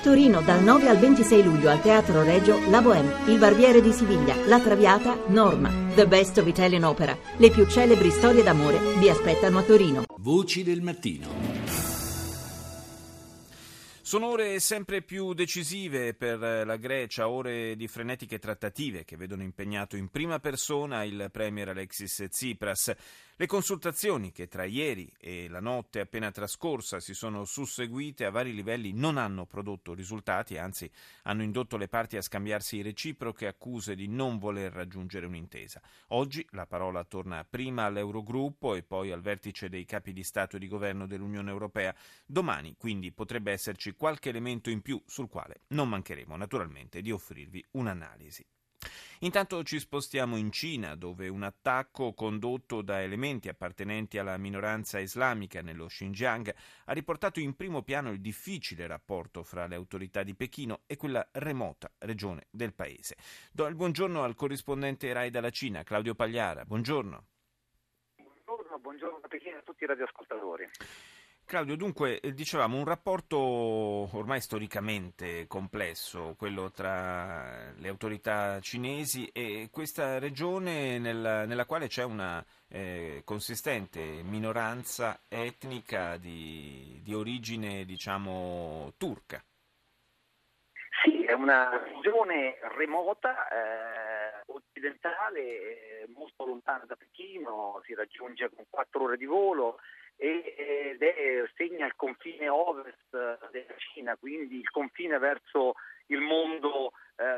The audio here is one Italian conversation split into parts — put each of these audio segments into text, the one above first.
Torino dal 9 al 26 luglio al Teatro Regio La Bohème, Il Barbiere di Siviglia, La Traviata, Norma, The Best of Italian Opera. Le più celebri storie d'amore vi aspettano a Torino. Voci del mattino. Sono ore sempre più decisive per la Grecia, ore di frenetiche trattative che vedono impegnato in prima persona il premier Alexis Tsipras. Le consultazioni che tra ieri e la notte appena trascorsa si sono susseguite a vari livelli non hanno prodotto risultati, anzi hanno indotto le parti a scambiarsi reciproche accuse di non voler raggiungere un'intesa. Oggi la parola torna prima all'Eurogruppo e poi al vertice dei capi di Stato e di Governo dell'Unione Europea. Domani quindi potrebbe esserci qualche elemento in più sul quale non mancheremo naturalmente di offrirvi un'analisi. Intanto ci spostiamo in Cina, dove un attacco condotto da elementi appartenenti alla minoranza islamica nello Xinjiang ha riportato in primo piano il difficile rapporto fra le autorità di Pechino e quella remota regione del paese. Do il buongiorno al corrispondente Rai dalla Cina, Claudio Pagliara. Buongiorno. Buongiorno da Pechino a tutti i radioascoltatori. Claudio, dunque, dicevamo, un rapporto ormai storicamente complesso, quello tra le autorità cinesi e questa regione nella quale c'è una consistente minoranza etnica di origine, diciamo, turca. Sì, è una regione remota, occidentale, molto lontana da Pechino, si raggiunge con 4 ore di volo, ed è segna il confine ovest della Cina, quindi il confine verso il mondo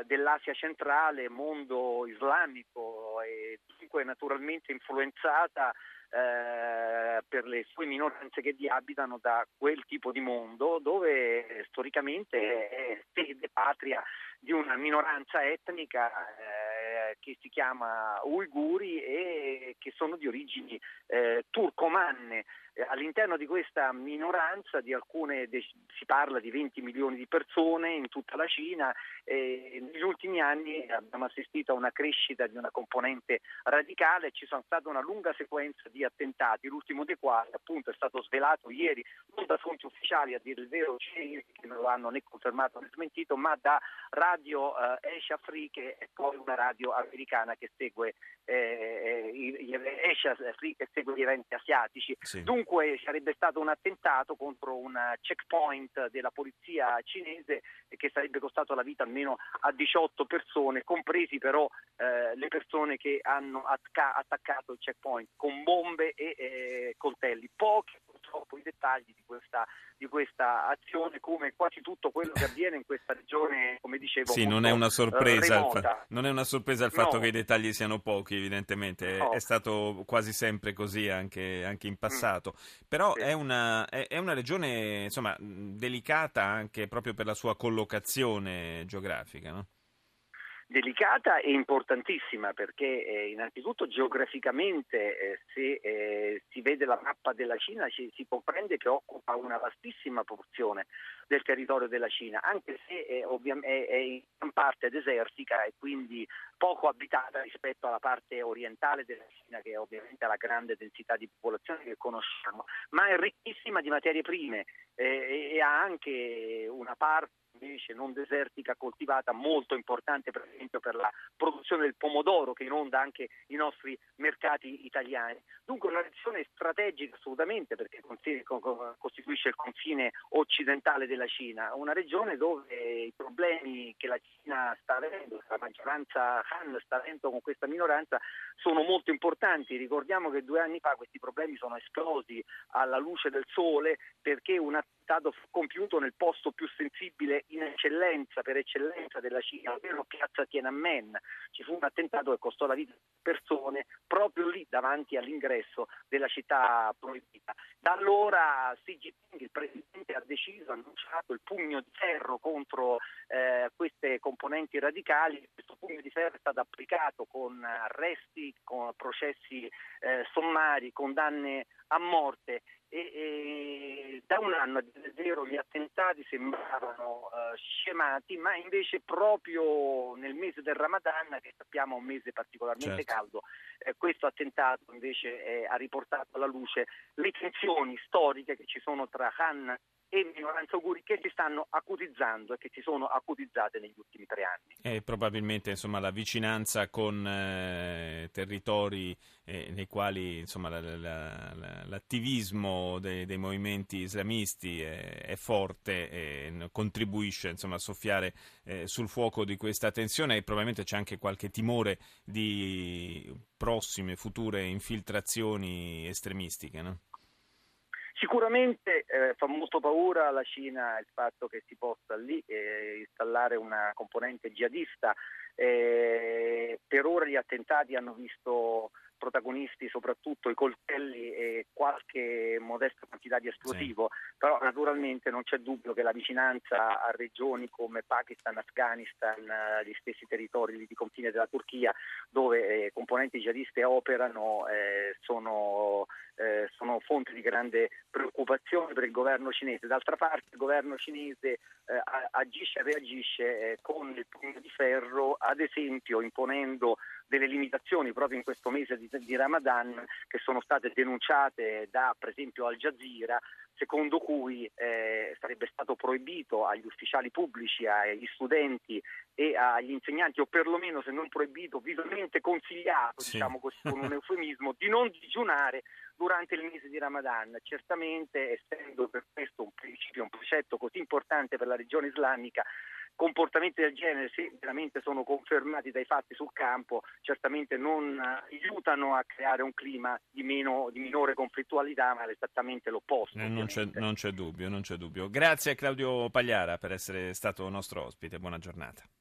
dell'Asia centrale, mondo islamico, e dunque naturalmente influenzata per le sue minoranze che vi abitano da quel tipo di mondo, dove storicamente è sede patria di una minoranza etnica che si chiama Uiguri e che sono di origini turcomanne. All'interno di questa minoranza si parla di 20 milioni di persone in tutta la Cina, e negli ultimi anni abbiamo assistito a una crescita di una componente radicale. Ci sono stata una lunga sequenza di attentati, l'ultimo dei quali appunto è stato svelato ieri non da fonti ufficiali, a dire il vero cinesi, che non lo hanno né confermato né smentito, ma da Radio Esha Free, che è poi una radio americana che segue gli eventi asiatici. Sì. Dunque sarebbe stato un attentato contro un checkpoint della polizia cinese che sarebbe costato la vita almeno a 18 persone, compresi però le persone che hanno attaccato il checkpoint con bombe e coltelli. Pochi purtroppo i dettagli di questa azione, come quasi tutto quello che avviene in questa regione, come dicevo. Sì, non è una sorpresa, il fatto che i dettagli siano pochi, evidentemente, no. È stato quasi sempre così anche in passato. Però sì. È una regione, insomma, delicata anche proprio per la sua collocazione geografica, no? Delicata e importantissima, perché innanzitutto geograficamente se si vede la mappa della Cina si comprende che occupa una vastissima porzione del territorio della Cina, anche se è in gran parte desertica e quindi poco abitata rispetto alla parte orientale della Cina, che ovviamente ha la grande densità di popolazione che conosciamo, ma è ricchissima di materie prime e ha anche una parte invece non desertica coltivata molto importante, per esempio per la produzione del pomodoro, che inonda anche i nostri mercati italiani. Dunque una regione strategica assolutamente, perché costituisce il confine occidentale della Cina, una regione dove i problemi che la Cina sta avendo, la maggioranza Han sta avendo con questa minoranza, sono molto importanti. Ricordiamo che 2 anni fa questi problemi sono esplosi alla luce del sole, perché una compiuto nel posto più sensibile per eccellenza della Cina, ovvero piazza Tiananmen. Ci fu un attentato che costò la vita di persone proprio lì davanti all'ingresso della città proibita. Da allora Xi Jinping, il presidente, ha deciso, ha annunciato il pugno di ferro contro queste componenti radicali. Questo pugno di ferro è stato applicato con arresti, con processi sommari, condanne a morte. E da un anno, è vero, gli attentati sembravano scemati, ma invece proprio nel mese del Ramadan, che sappiamo è un mese particolarmente caldo, questo attentato invece ha riportato alla luce le tensioni storiche che ci sono tra Han e minoranze uiguri che si stanno acutizzando e che si sono acutizzate negli ultimi 3 anni. E probabilmente la vicinanza con territori nei quali l'attivismo dei movimenti islamisti è forte e contribuisce a soffiare sul fuoco di questa tensione, e probabilmente c'è anche qualche timore di prossime future infiltrazioni estremistiche, no? Sicuramente fa molto paura alla Cina il fatto che si possa lì installare una componente jihadista. Per ora gli attentati hanno visto protagonisti soprattutto i coltelli e qualche modesta quantità di esplosivo, sì. Però naturalmente non c'è dubbio che la vicinanza a regioni come Pakistan, Afghanistan, gli stessi territori di confine della Turchia, dove componenti jihadiste operano, sono fonte di grande preoccupazione per il governo cinese. D'altra parte il governo cinese agisce e reagisce con il pugno di ferro, ad esempio imponendo delle limitazioni proprio in questo mese di Ramadan, che sono state denunciate da, per esempio, Al Jazeera, secondo cui sarebbe stato proibito agli ufficiali pubblici, agli studenti e agli insegnanti, o perlomeno, se non proibito, vivamente consigliato, sì, diciamo così con un eufemismo, di non digiunare durante il mese di Ramadan. Certamente, essendo per questo un principio, un precetto così importante per la regione islamica, comportamenti del genere, se veramente sono confermati dai fatti sul campo, certamente non aiutano a creare un clima di minore conflittualità, ma esattamente l'opposto. Non c'è dubbio. Grazie a Claudio Pagliara per essere stato nostro ospite, buona giornata.